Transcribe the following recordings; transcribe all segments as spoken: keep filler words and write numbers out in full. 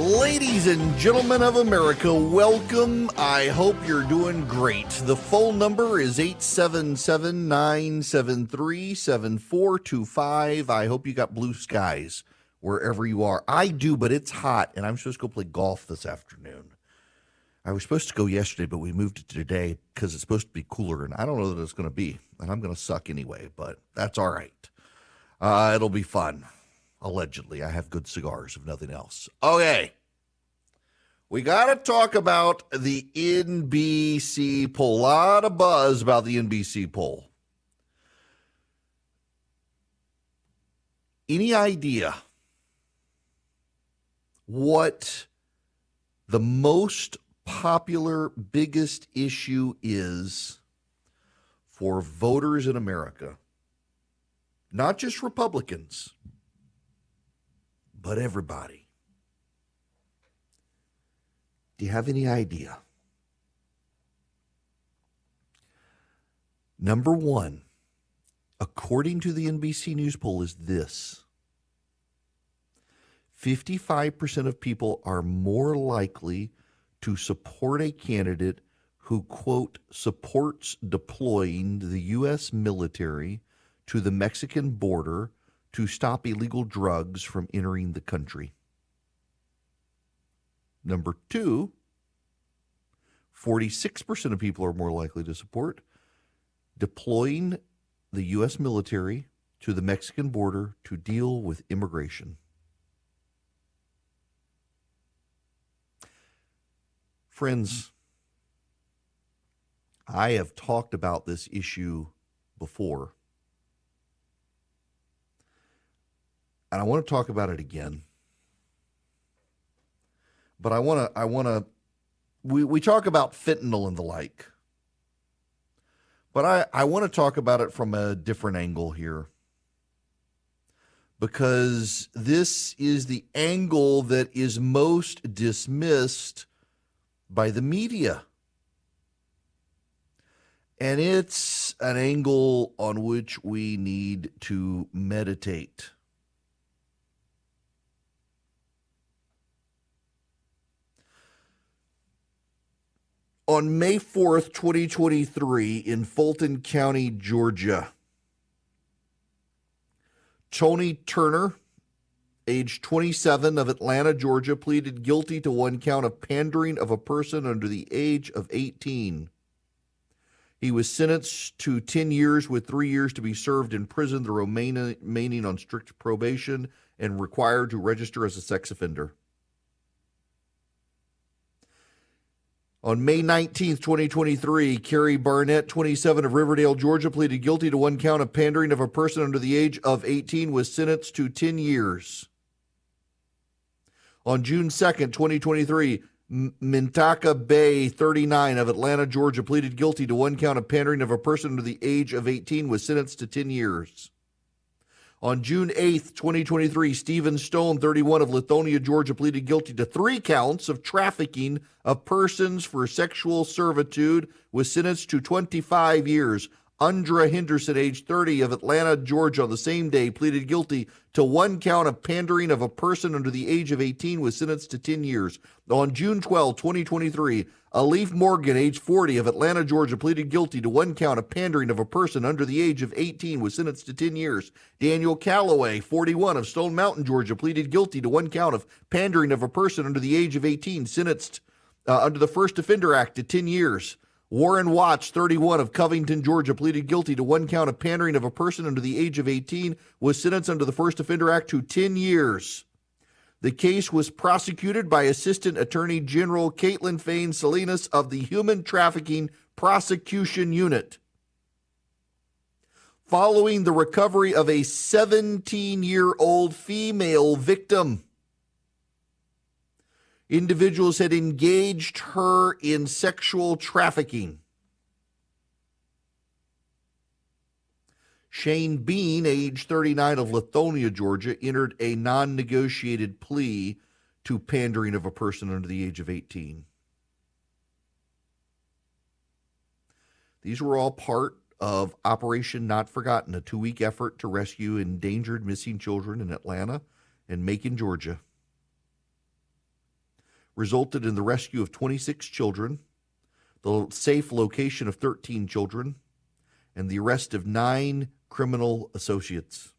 Ladies and gentlemen of America, welcome. I hope you're doing great. The phone number is eight seven seven, nine seven three, seven four two five. I hope you got blue skies wherever you are. I do, but it's hot, and I'm supposed to go play golf this afternoon. I was supposed to go yesterday, but we moved it to today because it's supposed to be cooler, and I don't know that it's going to be, and I'm going to suck anyway, but that's all right. Uh, it'll be fun. Allegedly, I have good cigars, if nothing else. Okay. We got to talk about the N B C poll. A lot of buzz about the N B C poll. Any idea what the most popular, biggest issue is for voters in America? Not just Republicans, but everybody. Do you have any idea? Number one, according to the N B C News poll, is this. fifty-five percent of people are more likely to support a candidate who, quote, supports deploying the U S military to the Mexican border to stop illegal drugs from entering the country. Number two, forty-six percent of people are more likely to support deploying the U S military to the Mexican border to deal with immigration. Friends, I have talked about this issue before, and I want to talk about it again. But I want to, I want to, we, we talk about fentanyl and the like. But I, I want to talk about it from a different angle here. Because this is the angle that is most dismissed by the media. And it's an angle on which we need to meditate. On May fourth, twenty twenty-three, in Fulton County, Georgia, Tony Turner, age twenty-seven, of Atlanta, Georgia, pleaded guilty to one count of pandering of a person under the age of eighteen. He was sentenced to ten years with three years to be served in prison, the remaining on strict probation and required to register as a sex offender. On May nineteenth, twenty twenty-three, Carrie Barnett, twenty-seven, of Riverdale, Georgia, pleaded guilty to one count of pandering of a person under the age of eighteen, was sentenced to ten years. On June second, twenty twenty-three, Mintaka Bay, thirty-nine, of Atlanta, Georgia, pleaded guilty to one count of pandering of a person under the age of eighteen, was sentenced to ten years. On June eighth, twenty twenty-three, Stephen Stone, thirty-one, of Lithonia, Georgia, pleaded guilty to three counts of trafficking of persons for sexual servitude, was sentenced to twenty-five years. Undra Henderson, age thirty, of Atlanta, Georgia, on the same day, pleaded guilty to one count of pandering of a person under the age of eighteen, was sentenced to ten years. On June twelfth, twenty twenty-three, Alif Morgan, age forty, of Atlanta, Georgia, pleaded guilty to one count of pandering of a person under the age of eighteen, was sentenced to ten years. Daniel Calloway, forty-one, of Stone Mountain, Georgia, pleaded guilty to one count of pandering of a person under the age of eighteen, sentenced uh, under the First Offender Act to ten years. Warren Watts, thirty-one, of Covington, Georgia, pleaded guilty to one count of pandering of a person under the age of eighteen, was sentenced under the First Offender Act to ten years. The case was prosecuted by Assistant Attorney General Caitlin Fain Salinas of the Human Trafficking Prosecution Unit. Following the recovery of a seventeen-year-old female victim, individuals had engaged her in sexual trafficking. Shane Bean, age thirty-nine, of Lithonia, Georgia, entered a non-negotiated plea to pandering of a person under the age of eighteen. These were all part of Operation Not Forgotten, a two-week effort to rescue endangered missing children in Atlanta and Macon, Georgia. Resulted in the rescue of twenty-six children, the safe location of thirteen children, and the arrest of nine criminal associates.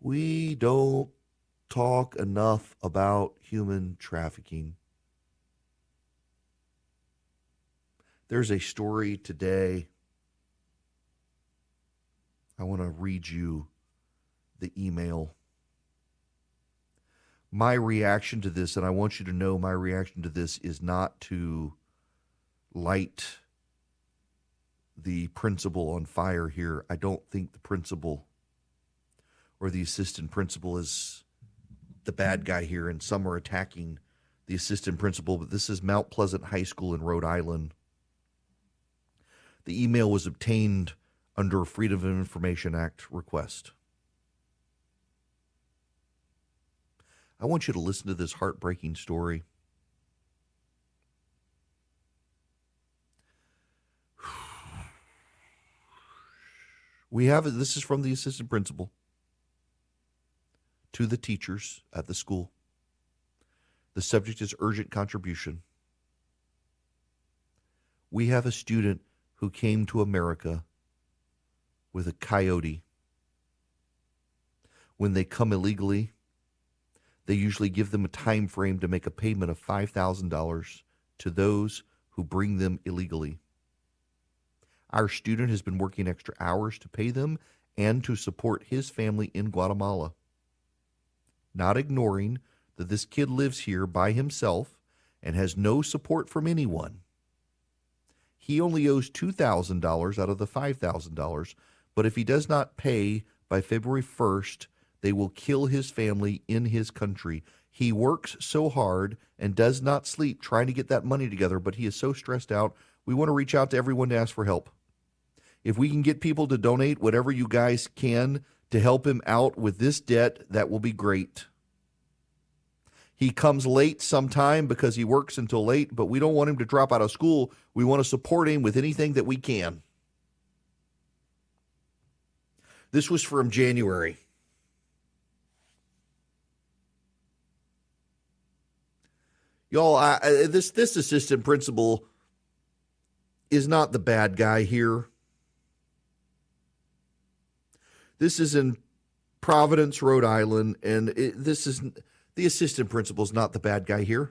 We don't talk enough about human trafficking. There's a story today. I want to read you the email. My reaction to this, and I want you to know my reaction to this is not to light the principal on fire here. I don't think the principal or the assistant principal is the bad guy here, and some are attacking the assistant principal, but this is Mount Pleasant High School in Rhode Island. The email was obtained under a Freedom of Information Act request. I want you to listen to this heartbreaking story. We have, this is from the assistant principal to the teachers at the school. The subject is urgent contribution. We have a student who came to America with a coyote. When they come illegally, they usually give them a time frame to make a payment of five thousand dollars to those who bring them illegally. Our student has been working extra hours to pay them and to support his family in Guatemala. Not ignoring that this kid lives here by himself and has no support from anyone. He only owes two thousand dollars out of the five thousand dollars, but if he does not pay by February first, they will kill his family in his country. He works so hard and does not sleep trying to get that money together, but he is so stressed out. We want to reach out to everyone to ask for help. If we can get people to donate whatever you guys can to help him out with this debt, that will be great. He comes late sometime because he works until late, but we don't want him to drop out of school. We want to support him with anything that we can. This was from January. Y'all, I, I, this, this assistant principal is not the bad guy here. This is in Providence, Rhode Island, and it, this is the assistant principal is not the bad guy here.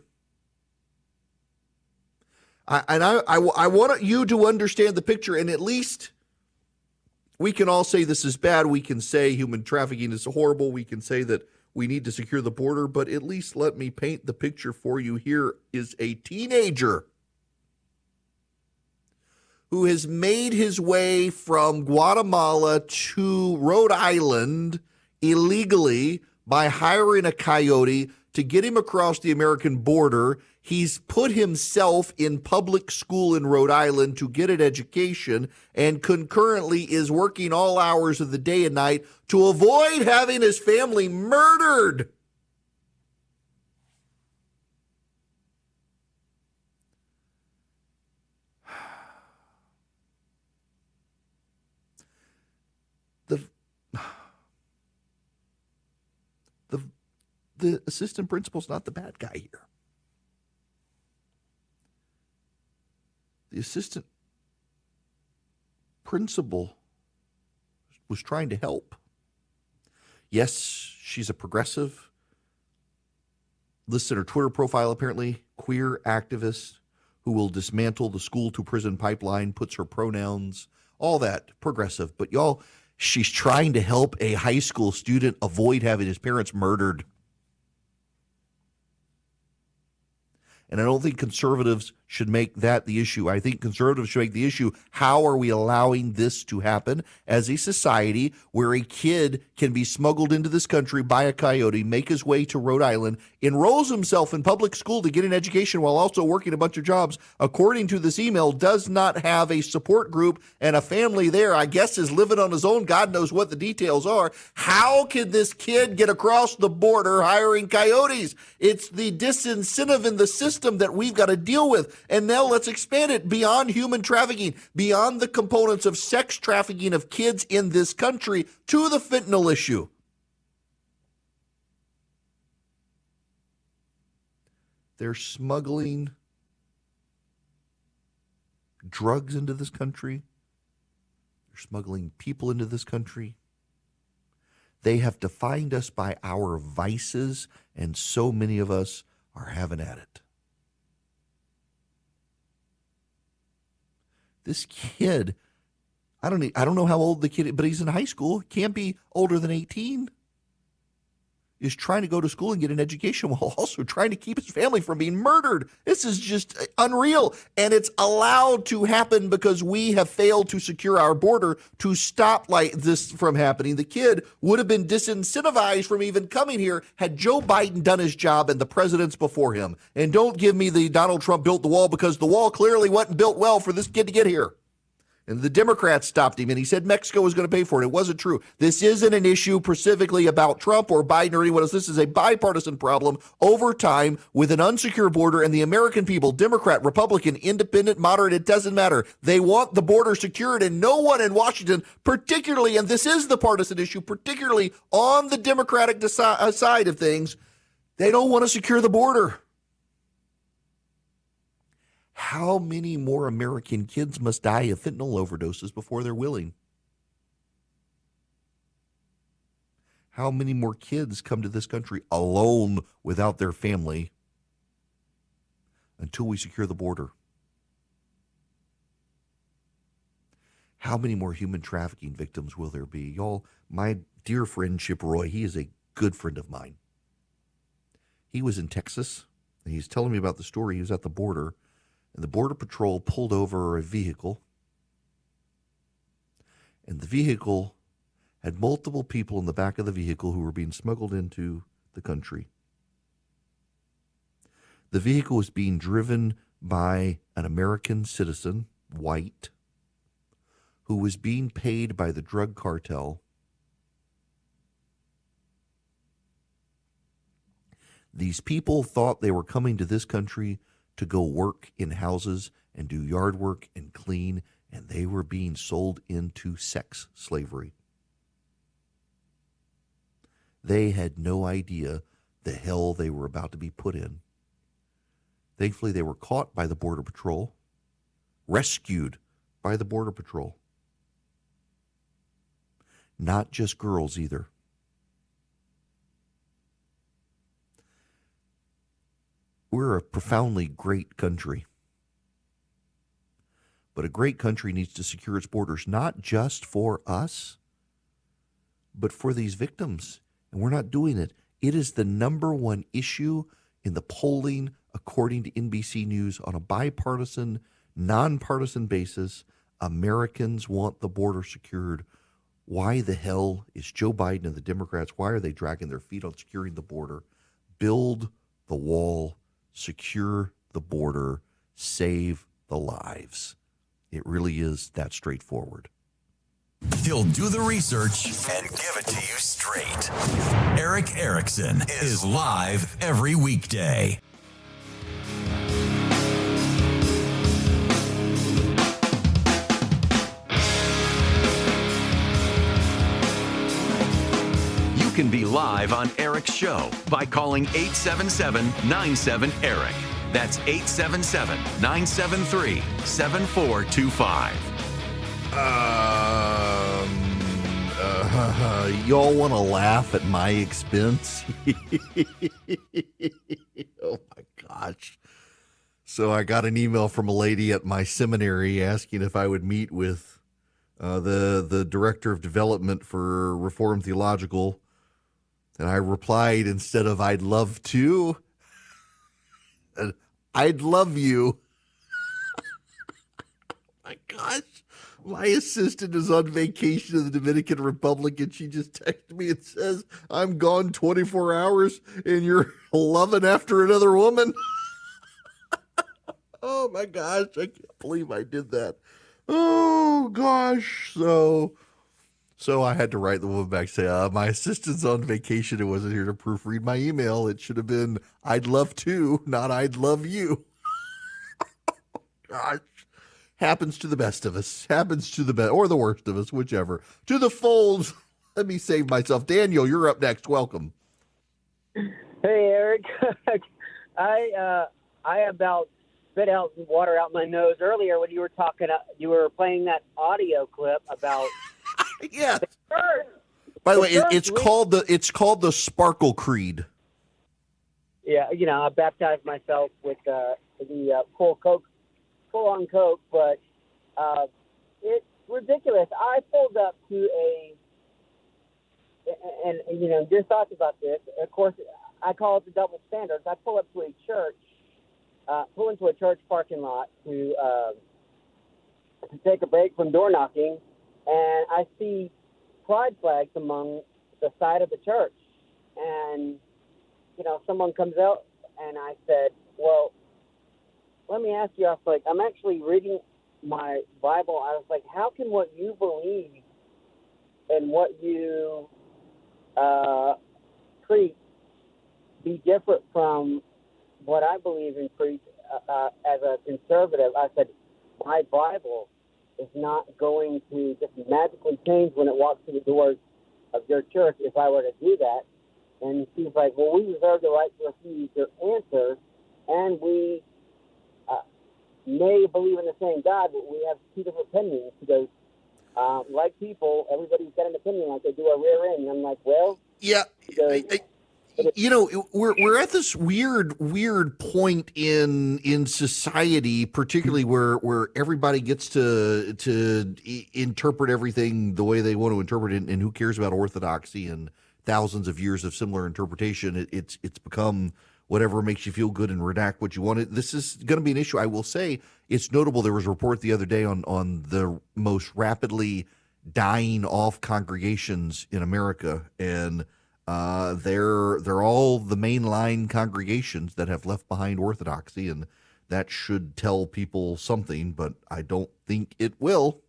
I, and I, I, I want you to understand the picture, and at least we can all say this is bad. We can say human trafficking is horrible. We can say that we need to secure the border, but at least let me paint the picture for you. Here is a teenager who has made his way from Guatemala to Rhode Island illegally by hiring a coyote to get him across the American border. He's put himself in public school in Rhode Island to get an education and concurrently is working all hours of the day and night to avoid having his family murdered. The, the, the assistant principal's not the bad guy here. The assistant principal was trying to help. Yes, she's a progressive. Listed her Twitter profile, apparently, queer activist who will dismantle the school-to-prison pipeline, puts her pronouns all that progressive. But y'all, she's trying to help a high school student avoid having his parents murdered. And I don't think conservatives should make that the issue. I think conservatives should make the issue, how are we allowing this to happen as a society where a kid can be smuggled into this country by a coyote, make his way to Rhode Island, enrolls himself in public school to get an education while also working a bunch of jobs, according to this email, does not have a support group and a family there, I guess is living on his own. God knows what the details are. How can this kid get across the border hiring coyotes? It's the disincentive in the system that we've got to deal with. And now let's expand it beyond human trafficking, beyond the components of sex trafficking of kids in this country to the fentanyl issue. They're smuggling drugs into this country. They're smuggling people into this country. They have defined us by our vices, and so many of us are having at it. This kid, I don't I don't know how old the kid is, but he's in high school. Can't be older than eighteen. Is trying to go to school and get an education while also trying to keep his family from being murdered. This is just unreal. And it's allowed to happen because we have failed to secure our border to stop like this from happening. The kid would have been disincentivized from even coming here had Joe Biden done his job and the presidents before him. And don't give me the Donald Trump built the wall, because the wall clearly wasn't built well for this kid to get here. And the Democrats stopped him, and he said Mexico was going to pay for it. It wasn't true. This isn't an issue specifically about Trump or Biden or anyone else. This is a bipartisan problem over time with an unsecure border, and the American people, Democrat, Republican, independent, moderate, it doesn't matter. They want the border secured, and no one in Washington, particularly, and this is the partisan issue, particularly on the Democratic deci- side of things, they don't want to secure the border. How many more American kids must die of fentanyl overdoses before they're willing? How many more kids come to this country alone without their family until we secure the border? How many more human trafficking victims will there be? Y'all, my dear friend Chip Roy, he is a good friend of mine. He was in Texas, and he's telling me about the story. He was at the border, and the Border Patrol pulled over a vehicle, and the vehicle had multiple people in the back of the vehicle who were being smuggled into the country. The vehicle was being driven by an American citizen, white, who was being paid by the drug cartel. These people thought they were coming to this country to go work in houses and do yard work and clean, and they were being sold into sex slavery. They had no idea the hell they were about to be put in. Thankfully, they were caught by the Border Patrol, rescued by the Border Patrol. Not just girls either. We're a profoundly great country. But a great country needs to secure its borders, not just for us, but for these victims. And we're not doing it. It is the number one issue in the polling, according to N B C News, on a bipartisan, nonpartisan basis. Americans want the border secured. Why the hell is Joe Biden and the Democrats, why are they dragging their feet on securing the border? Build the wall. Secure the border, save the lives. It really is that straightforward. He'll do the research and give it to you straight. Erick Erickson is live every weekday. Can be live on Erick's show by calling eight seven seven, nine seven, ERICK. That's eight seven seven, nine seven three, seven four two five. Um, uh, y'all want to laugh at my expense? Oh my gosh. So I got an email from a lady at my seminary asking if I would meet with uh, the the director of development for Reform Theological, and I replied instead of "I'd love to," and "I'd love you." My gosh. My assistant is on vacation in the Dominican Republic, and she just texted me and says, "I'm gone twenty-four hours, and you're loving after another woman." Oh, my gosh. I can't believe I did that. Oh, gosh. So so I had to write the woman back, say, uh, my assistant's on vacation and wasn't here to proofread my email. It should have been, "I'd love to," not "I'd love you." Oh, gosh. Happens to the best of us, happens to the best or the worst of us, whichever. To the folds, let me save myself. Daniel, you're up next. Welcome. Hey, Eric. I uh, I about spit out water out my nose earlier when you were talking, uh, you were playing that audio clip about. Yeah. The first, By the, the way, it, it's week. called the it's called the Sparkle Creed. Yeah, you know, I baptized myself with uh, the uh, full Coke. Full on coke, but uh, it's ridiculous. I pulled up to a, and, and you know, your thoughts about this. Of course, I call it the double standards. I pull up to a church, uh, pull into a church parking lot to uh, to take a break from door knocking, and I see pride flags among the side of the church, and you know, someone comes out, and I said, "Well, let me ask you," I was like, I'm actually reading my Bible. I was like, how can what you believe and what you uh, preach be different from what I believe and preach uh, uh, as a conservative? I said, my Bible is not going to just magically change when it walks through the doors of your church if I were to do that. And she's like, well, we reserve the right to refuse your answer, and we may believe in the same God, but we have two different opinions. Because, uh, like people, everybody's got an opinion, like they do a rear end. And I'm like, well, yeah, I, I, you know, we're we're at this weird, weird point in in society, particularly where where everybody gets to to interpret everything the way they want to interpret it, and who cares about orthodoxy and thousands of years of similar interpretation? It, it's it's become whatever makes you feel good, and redact what you want. This is going to be an issue. I will say it's notable. There was a report the other day on, on the most rapidly dying off congregations in America. And uh, they're, they're all the mainline congregations that have left behind orthodoxy. And that should tell people something, but I don't think it will.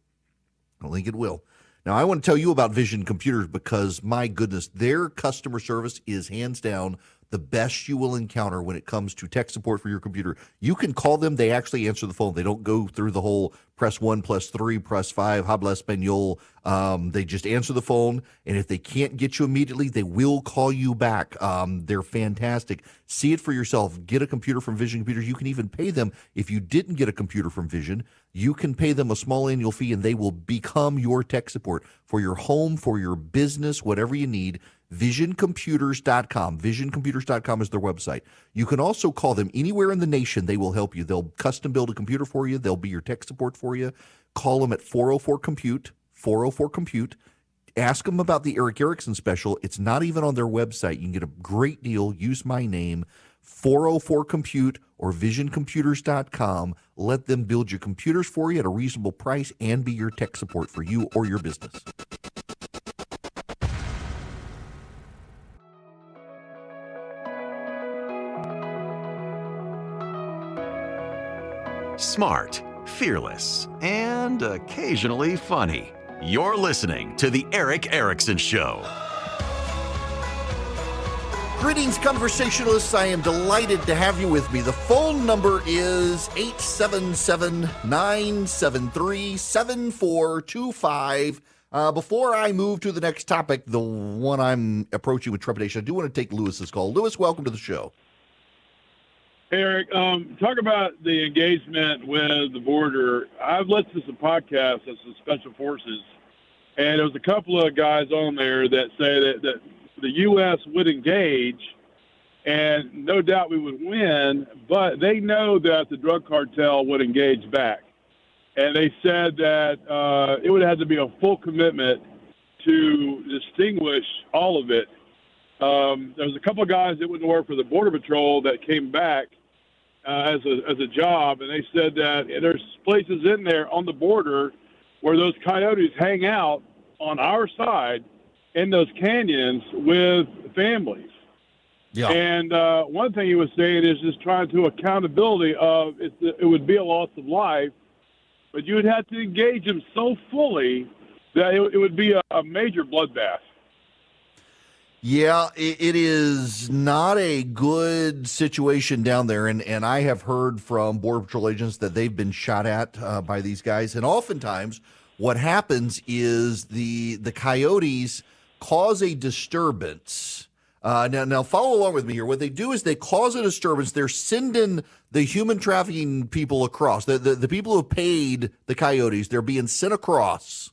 I don't think it will. Now, I want to tell you about Vision Computers, because, my goodness, their customer service is hands down the best you will encounter when it comes to tech support for your computer. You can call them. They actually answer the phone. They don't go through the whole press one, plus three, press five, habla español. Um, they just answer the phone, and if they can't get you immediately, they will call you back. Um, they're fantastic. See it for yourself. Get a computer from Vision Computers. You can even pay them. If you didn't get a computer from Vision, you can pay them a small annual fee, and they will become your tech support for your home, for your business, whatever you need. vision computers dot com. vision computers dot com is their website. You can also call them anywhere in the nation. They will help you. They'll custom build a computer for you. They'll be your tech support for you. Call them at four oh four compute, four oh four compute. Ask them about the Erick Erickson special. It's not even on their website. You can get a great deal. Use my name, four oh four compute or vision computers dot com. Let them build your computers for you at a reasonable price and be your tech support for you or your business. Smart, fearless, and occasionally funny. You're listening to The Erick Erickson Show. Greetings, conversationalists. I am delighted to have you with me. The phone number is eight seven seven, nine seven three, seven four two five. Uh, before I move to the next topic, the one I'm approaching with trepidation, I do want to take Lewis's call. Lewis, welcome to the show. Eric, um, talk about the engagement with the border. I've listened to some podcasts that's the Special Forces, and there was a couple of guys on there that say that, that the U S would engage, and no doubt we would win, but they know that the drug cartel would engage back. and they said that uh, it would have to be a full commitment to distinguish all of it. Um, there was a couple of guys that went to work for the Border Patrol that came back uh, as a as a job, and they said that there's places in there on the border where those coyotes hang out on our side in those canyons with families. Yeah. And uh, one thing he was saying is just trying to accountability of it, it would be a loss of life, but you would have to engage them so fully that it, it would be a, a major bloodbath. Yeah, it, it is not a good situation down there. And, and I have heard from Border Patrol agents that they've been shot at uh, by these guys. And oftentimes what happens is the the coyotes cause a disturbance. Uh, now, now follow along with me here. What they do is they cause a disturbance. They're sending the human trafficking people across. The, the, the people who paid the coyotes, they're being sent across.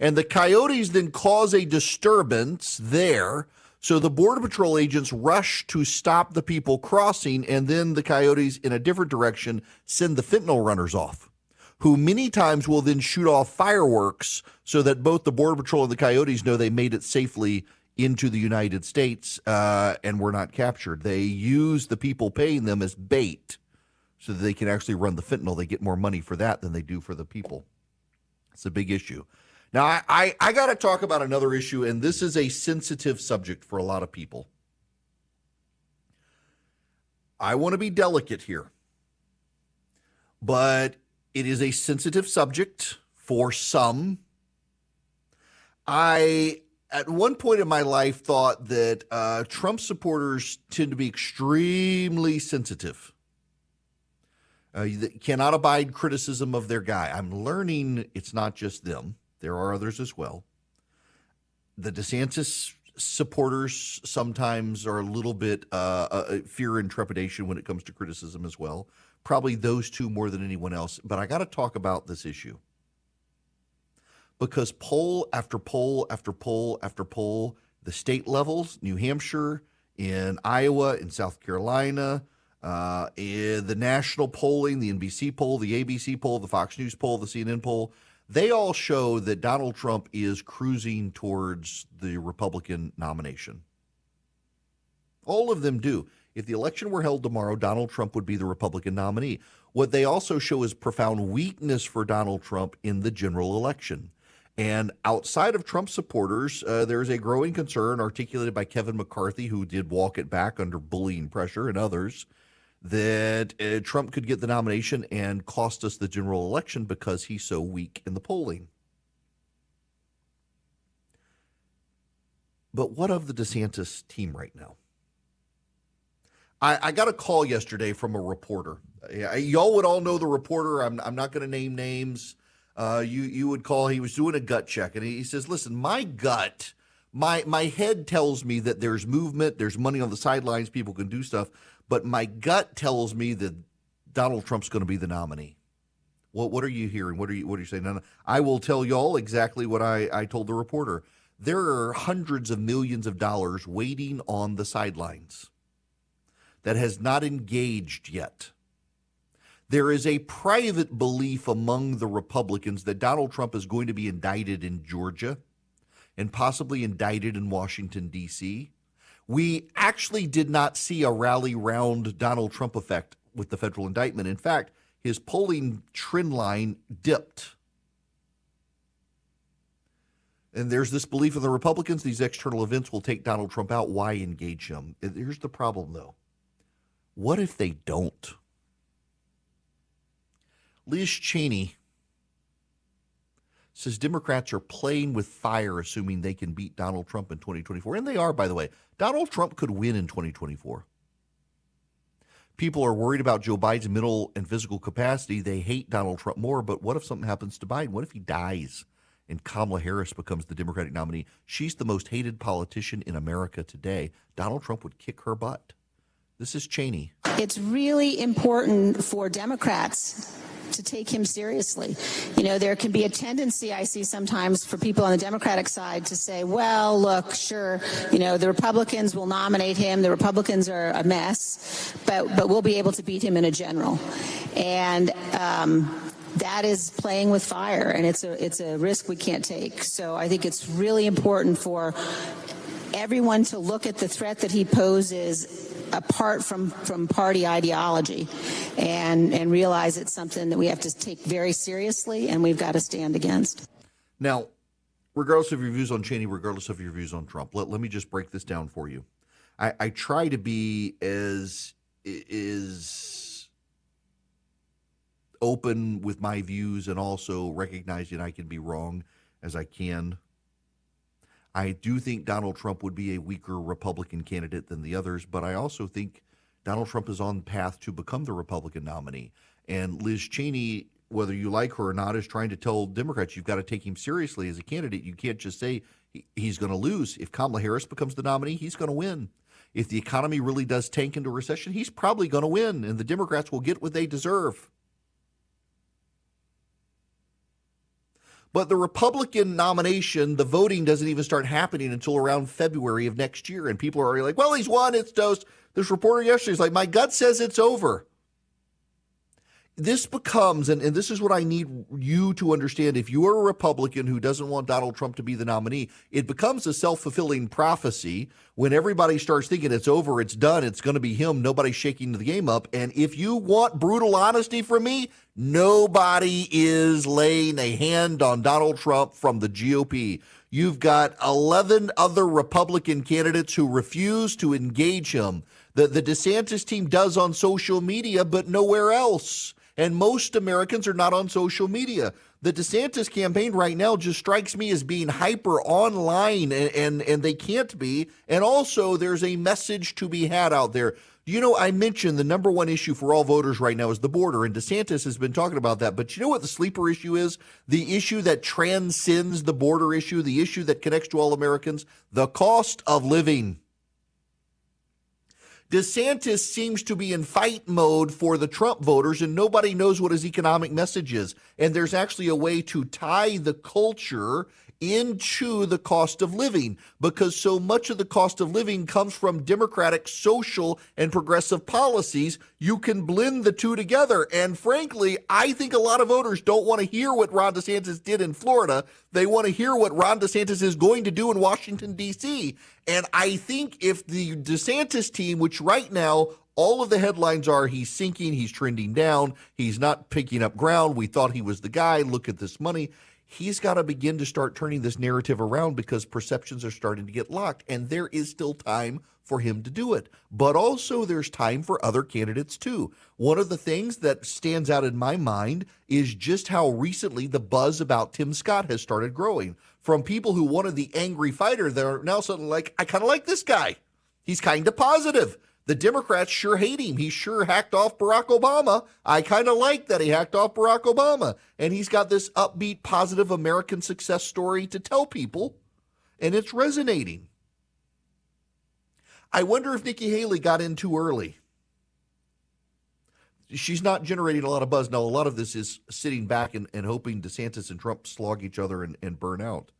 And the coyotes then cause a disturbance there. So the Border Patrol agents rush to stop the people crossing, and then the coyotes in a different direction send the fentanyl runners off, who many times will then shoot off fireworks so that both the Border Patrol and the coyotes know they made it safely into the United States uh, and were not captured. They use the people paying them as bait so that they can actually run the fentanyl. They get more money for that than they do for the people. It's a big issue. Now, I, I, I got to talk about another issue, and this is a sensitive subject for a lot of people. I want to be delicate here, but it is a sensitive subject for some. I... At one point in my life, thought that uh, Trump supporters tend to be extremely sensitive. Uh, they cannot abide criticism of their guy. I'm learning it's not just them. There are others as well. The DeSantis supporters sometimes are a little bit uh, uh, fear and trepidation when it comes to criticism as well. Probably those two more than anyone else. But I got to talk about this issue. Because poll after poll after poll after poll, the state levels, New Hampshire, in Iowa, in South Carolina, uh, in the national polling, the N B C poll, the A B C poll, the Fox News poll, the C N N poll, they all show that Donald Trump is cruising towards the Republican nomination. All of them do. If the election were held tomorrow, Donald Trump would be the Republican nominee. What they also show is profound weakness for Donald Trump in the general election. And outside of Trump supporters, uh, there's a growing concern articulated by Kevin McCarthy, who did walk it back under bullying pressure, and others, that uh, Trump could get the nomination and cost us the general election because he's so weak in the polling. But what of the DeSantis team right now? I, I got a call yesterday from a reporter. I, y'all would all know the reporter. I'm, I'm not going to name names. Uh, you you would call. He was doing a gut check, and he, he says, listen, my gut, my my head tells me that there's movement, there's money on the sidelines, people can do stuff, but my gut tells me that Donald Trump's going to be the nominee. What what are you hearing? What are you what are you saying? No, no. I will tell y'all exactly what I, I told the reporter. There are hundreds of millions of dollars waiting on the sidelines that has not engaged yet. There is a private belief among the Republicans that Donald Trump is going to be indicted in Georgia and possibly indicted in Washington, D C. We actually did not see a rally round Donald Trump effect with the federal indictment. In fact, his polling trend line dipped. And there's this belief of the Republicans, these external events will take Donald Trump out. Why engage him? Here's the problem, though. What if they don't? Liz Cheney says Democrats are playing with fire, assuming they can beat Donald Trump in twenty twenty-four. And they are, by the way. Donald Trump could win in twenty twenty-four. People are worried about Joe Biden's mental and physical capacity. They hate Donald Trump more, but what if something happens to Biden? What if he dies and Kamala Harris becomes the Democratic nominee? She's the most hated politician in America today. Donald Trump would kick her butt. This is Cheney. It's really important for Democrats to take him seriously. You know, there can be a tendency I see sometimes for people on the Democratic side to say, well, look, sure, you know, the Republicans will nominate him. The Republicans are a mess, but, but we'll be able to beat him in a general. And um, that is playing with fire, and it's a it's a risk we can't take. So I think it's really important for everyone to look at the threat that he poses apart from, from party ideology, and, and realize it's something that we have to take very seriously and we've got to stand against. Now, regardless of your views on Cheney, regardless of your views on Trump, let, let me just break this down for you. I, I try to be as is open with my views and also recognizing I can be wrong as I can. I do think Donald Trump would be a weaker Republican candidate than the others, but I also think Donald Trump is on the path to become the Republican nominee. And Liz Cheney, whether you like her or not, is trying to tell Democrats you've got to take him seriously as a candidate. You can't just say he's going to lose. If Kamala Harris becomes the nominee, he's going to win. If the economy really does tank into recession, he's probably going to win, and the Democrats will get what they deserve. But the Republican nomination, the voting doesn't even start happening until around February of next year. And people are already like, well, he's won, it's toast. This reporter yesterday is like, my gut says it's over. This becomes, and, and this is what I need you to understand, if you are a Republican who doesn't want Donald Trump to be the nominee, it becomes a self-fulfilling prophecy when everybody starts thinking it's over, it's done, it's going to be him, nobody's shaking the game up. And if you want brutal honesty from me, nobody is laying a hand on Donald Trump from the G O P. You've got eleven other Republican candidates who refuse to engage him. The, the DeSantis team does on social media, but nowhere else. And most Americans are not on social media. The DeSantis campaign right now just strikes me as being hyper online, and, and, and they can't be. And also, there's a message to be had out there. You know, I mentioned the number one issue for all voters right now is the border, and DeSantis has been talking about that. But you know what the sleeper issue is? The issue that transcends the border issue, the issue that connects to all Americans, the cost of living. DeSantis seems to be in fight mode for the Trump voters, and nobody knows what his economic message is. And there's actually a way to tie the culture into the cost of living, because so much of the cost of living comes from democratic, social, and progressive policies. You can blend the two together. And frankly, I think a lot of voters don't want to hear what Ron DeSantis did in Florida. They want to hear what Ron DeSantis is going to do in Washington, D C And I think if the DeSantis team, which right now all of the headlines are he's sinking, he's trending down, he's not picking up ground, we thought he was the guy, look at this money, he's got to begin to start turning this narrative around, because perceptions are starting to get locked, and there is still time for him to do it. But also there's time for other candidates too. One of the things that stands out in my mind is just how recently the buzz about Tim Scott has started growing. From people who wanted the angry fighter, they're now suddenly like, I kind of like this guy. He's kind of positive. The Democrats sure hate him. He sure hacked off Barack Obama. I kind of like that he hacked off Barack Obama. And he's got this upbeat, positive American success story to tell people, and it's resonating. I wonder if Nikki Haley got in too early. She's not generating a lot of buzz. Now, a lot of this is sitting back and, and hoping DeSantis and Trump slog each other and, and burn out.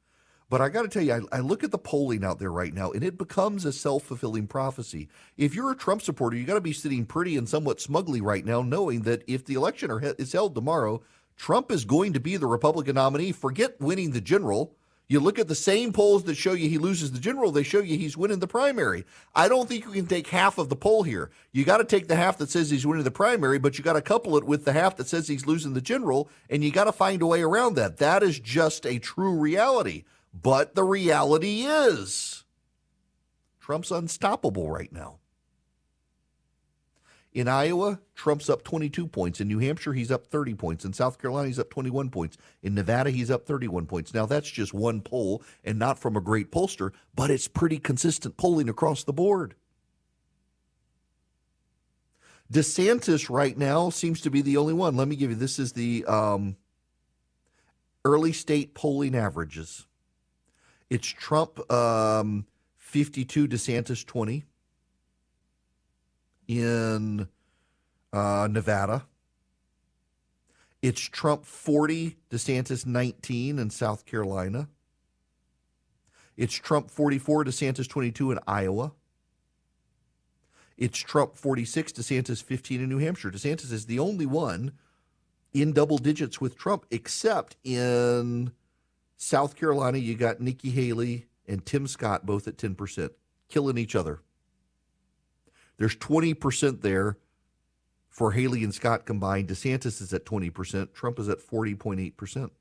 But I got to tell you, I, I look at the polling out there right now, and it becomes a self-fulfilling prophecy. If you're a Trump supporter, you got to be sitting pretty and somewhat smugly right now, knowing that if the election are, is held tomorrow, Trump is going to be the Republican nominee. Forget winning the general. You look at the same polls that show you he loses the general, they show you he's winning the primary. I don't think you can take half of the poll here. You got to take the half that says he's winning the primary, but you got to couple it with the half that says he's losing the general, and you got to find a way around that. That is just a true reality. But the reality is, Trump's unstoppable right now. In Iowa, Trump's up twenty-two points. In New Hampshire, he's up thirty points. In South Carolina, he's up twenty-one points. In Nevada, he's up thirty-one points. Now, that's just one poll, and not from a great pollster, but it's pretty consistent polling across the board. DeSantis right now seems to be the only one. Let me give you, this is the um, early state polling averages. It's Trump um, fifty-two, DeSantis twenty in uh, Nevada. It's Trump forty, DeSantis nineteen in South Carolina. It's Trump forty-four, DeSantis twenty-two in Iowa. It's Trump forty-six, DeSantis fifteen in New Hampshire. DeSantis is the only one in double digits with Trump, except in South Carolina, you got Nikki Haley and Tim Scott both at ten percent, killing each other. There's twenty percent there for Haley and Scott combined. DeSantis is at twenty percent. Trump is at forty point eight percent.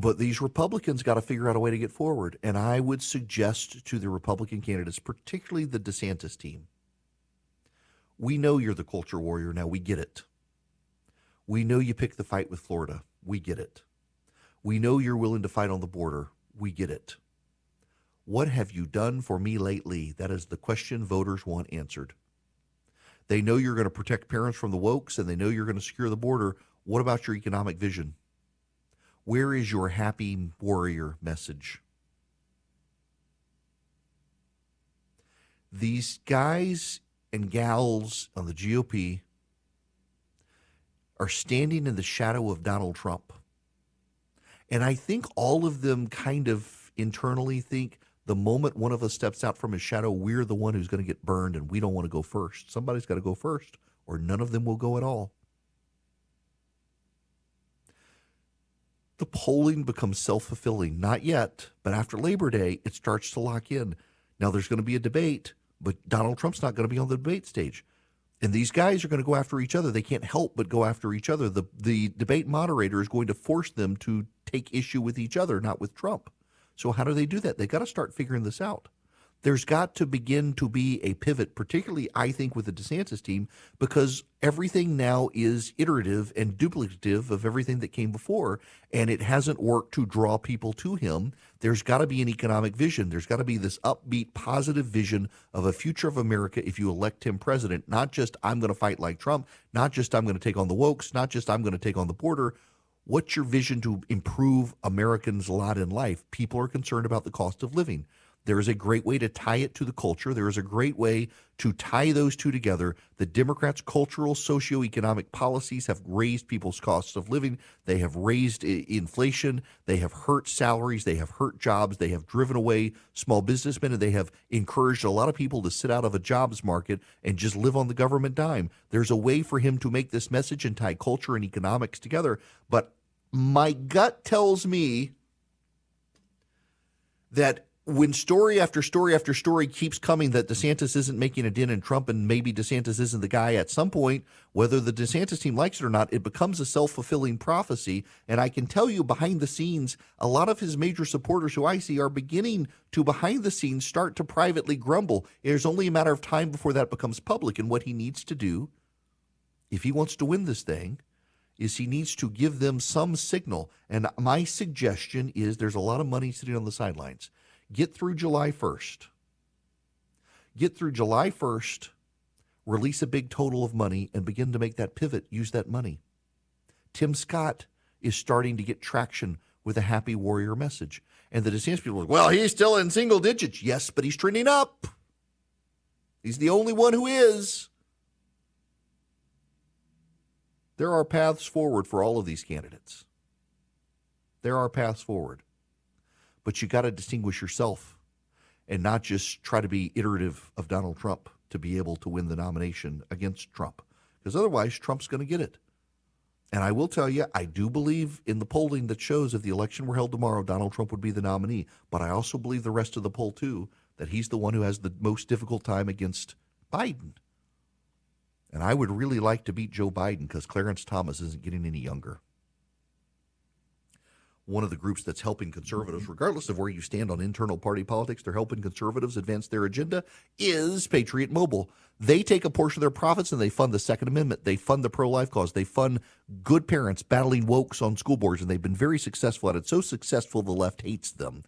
But these Republicans got to figure out a way to get forward. And I would suggest to the Republican candidates, particularly the DeSantis team, we know you're the culture warrior now. We get it. We know you picked the fight with Florida. We get it. We know you're willing to fight on the border. We get it. What have you done for me lately? That is the question voters want answered. They know you're going to protect parents from the wokes, and they know you're going to secure the border. What about your economic vision? Where is your happy warrior message? These guys and gals on the G O P are standing in the shadow of Donald Trump. And I think all of them kind of internally think the moment one of us steps out from his shadow, we're the one who's going to get burned, and we don't want to go first. Somebody's got to go first, or none of them will go at all. The polling becomes self-fulfilling. Not yet, but after Labor Day, it starts to lock in. Now there's going to be a debate, but Donald Trump's not going to be on the debate stage. And these guys are going to go after each other. They can't help but go after each other. The the debate moderator is going to force them to take issue with each other, not with Trump. So how do they do that? They've got to start figuring this out. There's got to begin to be a pivot, particularly, I think, with the DeSantis team, because everything now is iterative and duplicative of everything that came before, and it hasn't worked to draw people to him. There's got to be an economic vision. There's got to be this upbeat, positive vision of a future of America if you elect him president, not just I'm going to fight like Trump, not just I'm going to take on the wokes, not just I'm going to take on the border. What's your vision to improve Americans' lot in life? People are concerned about the cost of living. There is a great way to tie it to the culture. There is a great way to tie those two together. The Democrats' cultural, socioeconomic policies have raised people's costs of living. They have raised inflation. They have hurt salaries. They have hurt jobs. They have driven away small businessmen, and they have encouraged a lot of people to sit out of a jobs market and just live on the government dime. There's a way for him to make this message and tie culture and economics together. But my gut tells me that when story after story after story keeps coming that DeSantis isn't making a dent in Trump and maybe DeSantis isn't the guy at some point, whether the DeSantis team likes it or not, it becomes a self-fulfilling prophecy. And I can tell you behind the scenes, a lot of his major supporters who I see are beginning to behind the scenes start to privately grumble. It's only a matter of time before that becomes public. And what he needs to do, if he wants to win this thing, is he needs to give them some signal. And my suggestion is there's a lot of money sitting on the sidelines. Get through July first. Get through July first, release a big total of money, and begin to make that pivot. Use that money. Tim Scott is starting to get traction with a happy warrior message. And the DeSantis people are like, well, he's still in single digits. Yes, but he's trending up. He's the only one who is. There are paths forward for all of these candidates. There are paths forward. But you got to distinguish yourself and not just try to be iterative of Donald Trump to be able to win the nomination against Trump, because otherwise Trump's going to get it. And I will tell you, I do believe in the polling that shows if the election were held tomorrow, Donald Trump would be the nominee. But I also believe the rest of the poll, too, that he's the one who has the most difficult time against Biden. And I would really like to beat Joe Biden because Clarence Thomas isn't getting any younger. One of the groups that's helping conservatives, regardless of where you stand on internal party politics, they're helping conservatives advance their agenda, is Patriot Mobile. They take a portion of their profits and they fund the Second Amendment. They fund the pro-life cause. They fund good parents battling wokes on school boards, and they've been very successful at it. So successful the left hates them.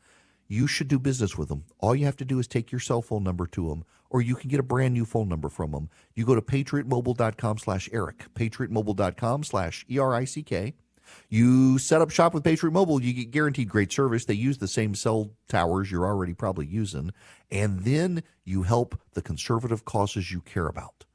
You should do business with them. All you have to do is take your cell phone number to them, or you can get a brand new phone number from them. You go to patriot mobile dot com slash Erick, patriot mobile dot com slash E R I C K. You set up shop with Patriot Mobile, you get guaranteed great service. They use the same cell towers you're already probably using. And then you help the conservative causes you care about.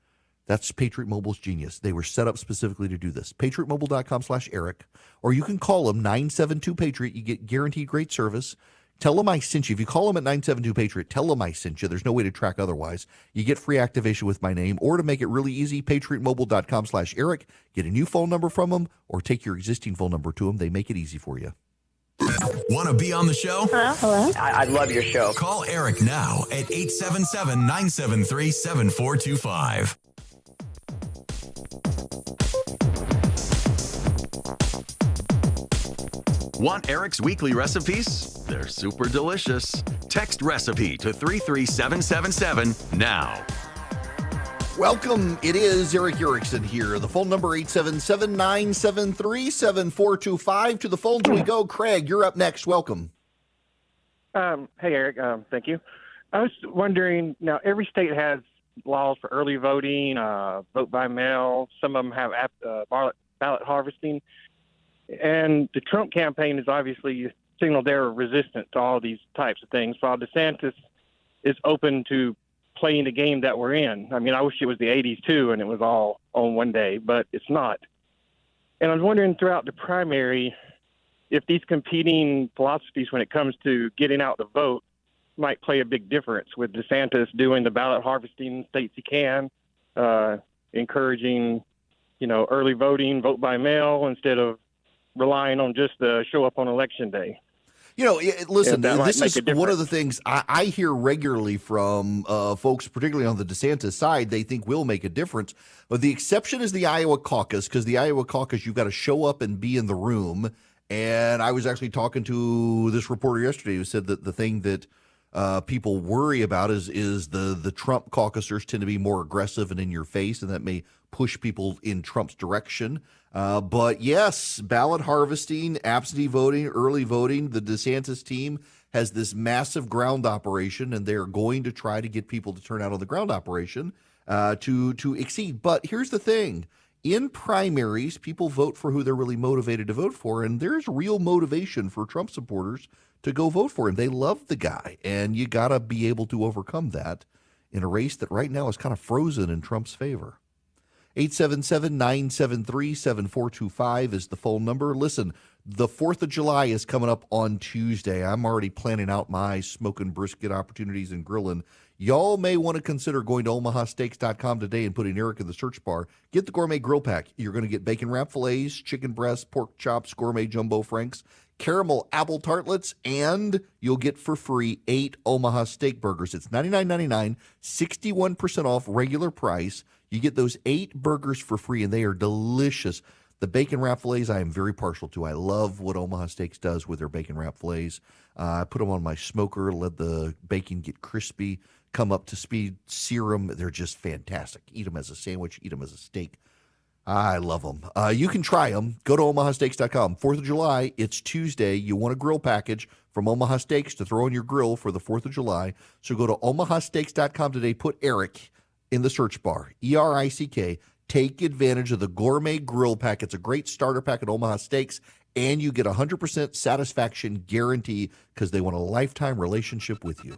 That's Patriot Mobile's genius. They were set up specifically to do this. patriot mobile dot com slash Erick. Or you can call them nine seven two Patriot. You get guaranteed great service. Tell them I sent you. If you call them at nine seven two Patriot, tell them I sent you. There's no way to track otherwise. You get free activation with my name, or to make it really easy, patriot mobile dot com slash Eric. Get a new phone number from them, or take your existing phone number to them. They make it easy for you. Want to be on the show? Hello? Hello? I, I love your show. Call Eric now at eight seven seven, nine seven three, seven four two five. Want Eric's weekly recipes? They're super delicious. Text recipe to three three seven seven seven now. Welcome. It is Erick Erickson here. The phone number eight seven seven, nine seven three, seven four two five. To the phones we go. Craig, you're up next. Welcome. Um, hey, Eric. Um, thank you. I was wondering, now every state has laws for early voting, uh, vote by mail. Some of them have uh, ballot, ballot harvesting. And the Trump campaign has obviously signaled they're resistant to all these types of things, while DeSantis is open to playing the game that we're in. I mean, I wish it was the eighties, too, and it was all on one day, but it's not. And I was wondering throughout the primary if these competing philosophies when it comes to getting out the vote might play a big difference, with DeSantis doing the ballot harvesting in states he can, uh, encouraging, you know, early voting, vote by mail, instead of relying on just the show up on election day. You know, listen, this is one of the things I, I hear regularly from uh, folks, particularly on the DeSantis side, they think will make a difference. But the exception is the Iowa caucus, because the Iowa caucus, you've got to show up and be in the room. And I was actually talking to this reporter yesterday who said that the thing that uh, people worry about is is the, the Trump caucusers tend to be more aggressive and in your face, and that may push people in Trump's direction. Uh, but yes, ballot harvesting, absentee voting, early voting, the DeSantis team has this massive ground operation, and they're going to try to get people to turn out on the ground operation uh, to, to exceed. But here's the thing. In primaries, people vote for who they're really motivated to vote for, and there's real motivation for Trump supporters to go vote for him. They love the guy, and you got to be able to overcome that in a race that right now is kind of frozen in Trump's favor. eight seven seven, nine seven three, seven four two five is the phone number. Listen, the fourth of July is coming up on Tuesday. I'm already planning out my smoking brisket opportunities and grilling. Y'all may want to consider going to omaha steaks dot com today and putting Eric in the search bar. Get the gourmet grill pack. You're going to get bacon wrap fillets, chicken breasts, pork chops, gourmet jumbo franks, caramel apple tartlets, and you'll get for free eight Omaha steak burgers. It's ninety-nine ninety-nine, sixty-one percent off regular price. You get those eight burgers for free, and they are delicious. The bacon wrap fillets I am very partial to. I love what Omaha Steaks does with their bacon wrap fillets. Uh, I put them on my smoker, let the bacon get crispy, come up to speed, sear them. They're just fantastic. Eat them as a sandwich. Eat them as a steak. I love them. Uh, you can try them. Go to omaha steaks dot com. fourth of July, it's Tuesday. You want a grill package from Omaha Steaks to throw on your grill for the fourth of July. So go to omaha steaks dot com today. Put Eric in the search bar, E R I C K. Take advantage of the gourmet grill pack. It's a great starter pack at Omaha Steaks, and you get one hundred percent satisfaction guarantee because they want a lifetime relationship with you.